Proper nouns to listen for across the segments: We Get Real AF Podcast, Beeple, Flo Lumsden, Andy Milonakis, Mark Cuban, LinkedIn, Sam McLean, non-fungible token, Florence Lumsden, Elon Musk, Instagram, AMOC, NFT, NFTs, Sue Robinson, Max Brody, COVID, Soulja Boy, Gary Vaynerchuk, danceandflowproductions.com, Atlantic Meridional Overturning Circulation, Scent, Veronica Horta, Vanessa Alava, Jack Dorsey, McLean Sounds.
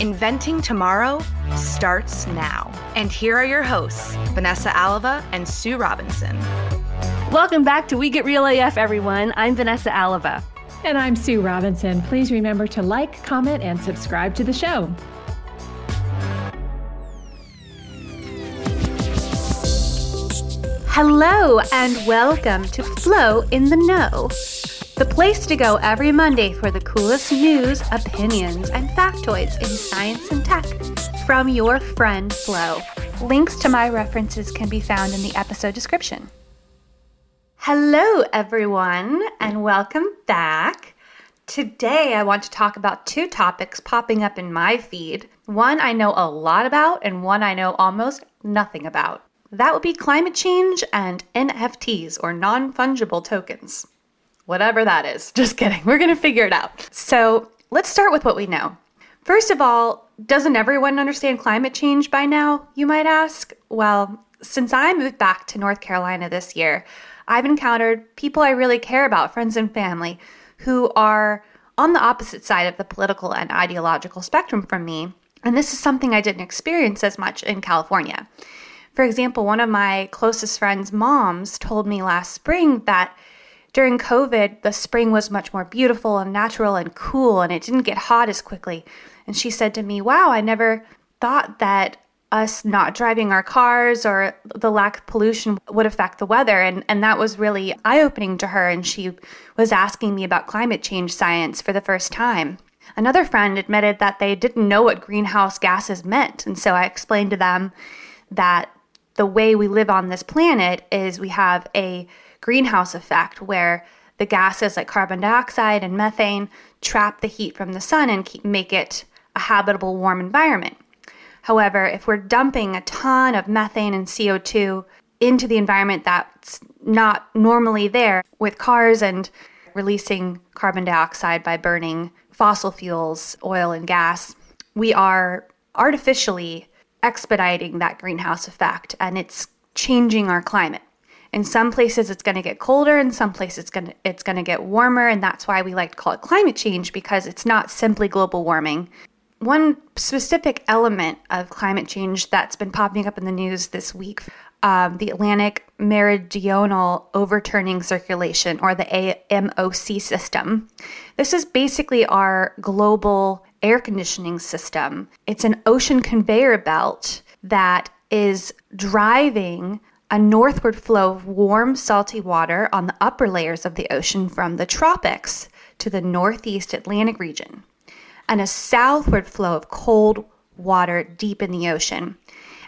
Inventing tomorrow starts now. And here are your hosts, Vanessa Alava and Sue Robinson. Welcome back to We Get Real AF, everyone. I'm Vanessa Alava. And I'm Sue Robinson. Please remember to like, comment, and subscribe to the show. Hello and welcome to Flo in the Know, the place to go every Monday for the coolest news, opinions, and factoids in science and tech from your friend Flo. Links to my references can be found in the episode description. Hello everyone and welcome back. Today I want to talk about two topics popping up in my feed. One I know a lot about and one I know almost nothing about. That would be climate change and NFTs, or non-fungible tokens. Whatever that is. Just kidding. We're going to figure it out. So let's start with what we know. First of all, doesn't everyone understand climate change by now, you might ask? Well, since I moved back to North Carolina this year, I've encountered people I really care about, friends and family, who are on the opposite side of the political and ideological spectrum from me. And this is something I didn't experience as much in California. For example, one of my closest friend's moms told me last spring that during COVID, the spring was much more beautiful and natural and cool, and it didn't get hot as quickly. And she said to me, wow, I never thought that us not driving our cars or the lack of pollution would affect the weather. And that was really eye-opening to her, and she was asking me about climate change science for the first time. Another friend admitted that they didn't know what greenhouse gases meant, and so I explained to them that the way we live on this planet is we have a greenhouse effect where the gases like carbon dioxide and methane trap the heat from the sun and make it a habitable, warm environment. However, if we're dumping a ton of methane and CO2 into the environment that's not normally there with cars and releasing carbon dioxide by burning fossil fuels, oil and gas, we are artificially expediting that greenhouse effect, and it's changing our climate. In some places it's going to get colder, in some places it's going to get warmer, and that's why we like to call it climate change, because it's not simply global warming. One specific element of climate change that's been popping up in the news this week, the Atlantic Meridional Overturning Circulation, or the AMOC system. This is basically our global air conditioning system. It's an ocean conveyor belt that is driving a northward flow of warm, salty water on the upper layers of the ocean from the tropics to the northeast Atlantic region, and a southward flow of cold water deep in the ocean.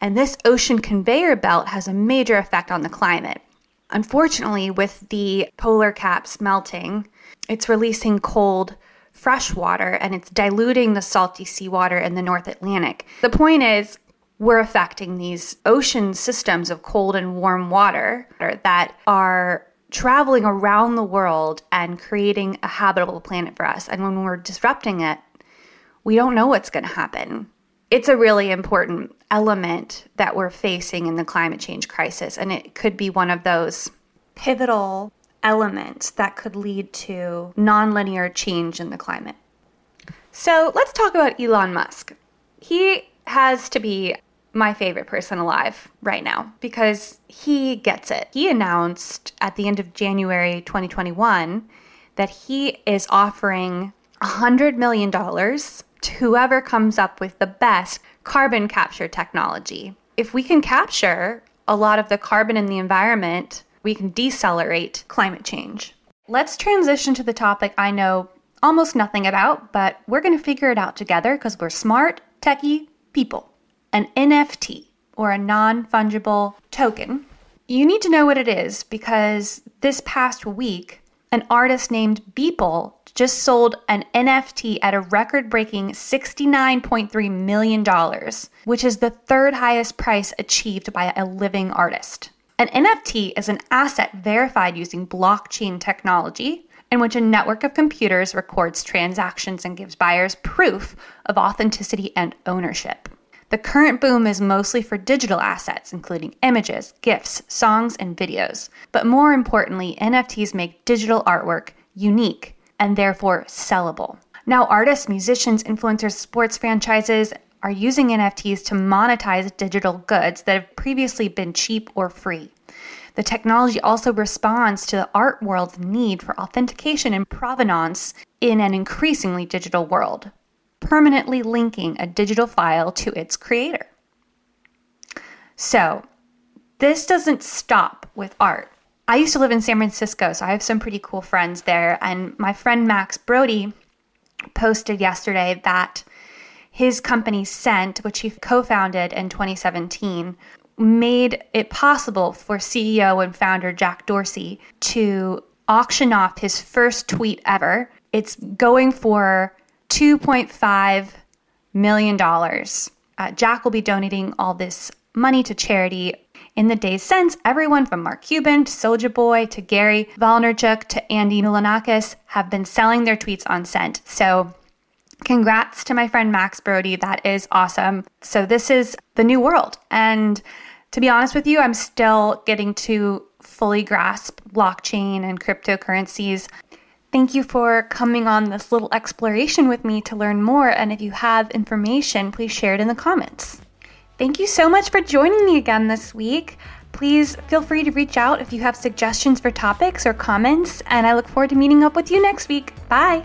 And this ocean conveyor belt has a major effect on the climate. Unfortunately, with the polar caps melting, it's releasing cold fresh water, and it's diluting the salty seawater in the North Atlantic. The point is, we're affecting these ocean systems of cold and warm water that are traveling around the world and creating a habitable planet for us. And when we're disrupting it, we don't know what's going to happen. It's a really important element that we're facing in the climate change crisis, and it could be one of those pivotal elements that could lead to nonlinear change in the climate. So let's talk about Elon Musk. He has to be my favorite person alive right now because he gets it. He announced at the end of January 2021 that he is offering $100 million to whoever comes up with the best carbon capture technology. If we can capture a lot of the carbon in the environment, we can decelerate climate change. Let's transition to the topic I know almost nothing about, but we're going to figure it out together because we're smart, techie people. An NFT, or a non-fungible token. You need to know what it is because this past week, an artist named Beeple just sold an NFT at a record-breaking $69.3 million, which is the third highest price achieved by a living artist. An NFT is an asset verified using blockchain technology, in which a network of computers records transactions and gives buyers proof of authenticity and ownership. The current boom is mostly for digital assets, including images, GIFs, songs, and videos. But more importantly, NFTs make digital artwork unique and therefore sellable. Now, artists, musicians, influencers, sports franchises are using NFTs to monetize digital goods that have previously been cheap or free. The technology also responds to the art world's need for authentication and provenance in an increasingly digital world, permanently linking a digital file to its creator. So, this doesn't stop with art. I used to live in San Francisco, so I have some pretty cool friends there, and my friend Max Brody posted yesterday that his company Scent, which he co-founded in 2017, made it possible for CEO and founder Jack Dorsey to auction off his first tweet ever. It's going for $2.5 million. Jack will be donating all this money to charity. In the days since, everyone from Mark Cuban to Soulja Boy to Gary Vaynerchuk to Andy Milonakis have been selling their tweets on Scent. So congrats to my friend Max Brody. That is awesome. So this is the new world. And to be honest with you, I'm still getting to fully grasp blockchain and cryptocurrencies. Thank you for coming on this little exploration with me to learn more. And if you have information, please share it in the comments. Thank you so much for joining me again this week. Please feel free to reach out if you have suggestions for topics or comments. And I look forward to meeting up with you next week. Bye.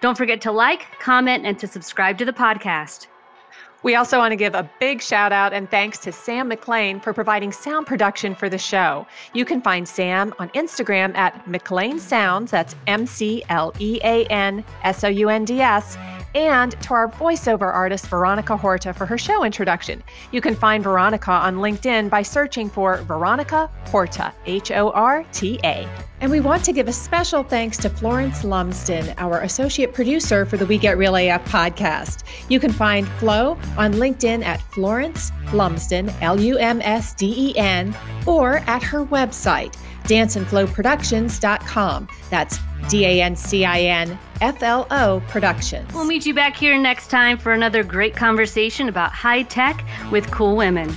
Don't forget to like, comment, and to subscribe to the podcast. We also want to give a big shout out and thanks to Sam McLean for providing sound production for the show. You can find Sam on Instagram at McLean Sounds, that's McLean Sounds, and to our voiceover artist, Veronica Horta, for her show introduction. You can find Veronica on LinkedIn by searching for Veronica Horta, H-O-R-T-A. And we want to give a special thanks to Florence Lumsden, our associate producer for the We Get Real AF podcast. You can find Flo on LinkedIn at Florence Lumsden, L-U-M-S-D-E-N, or at her website, danceandflowproductions.com. That's DANCINFLO Productions. We'll meet you back here next time for another great conversation about high tech with cool women.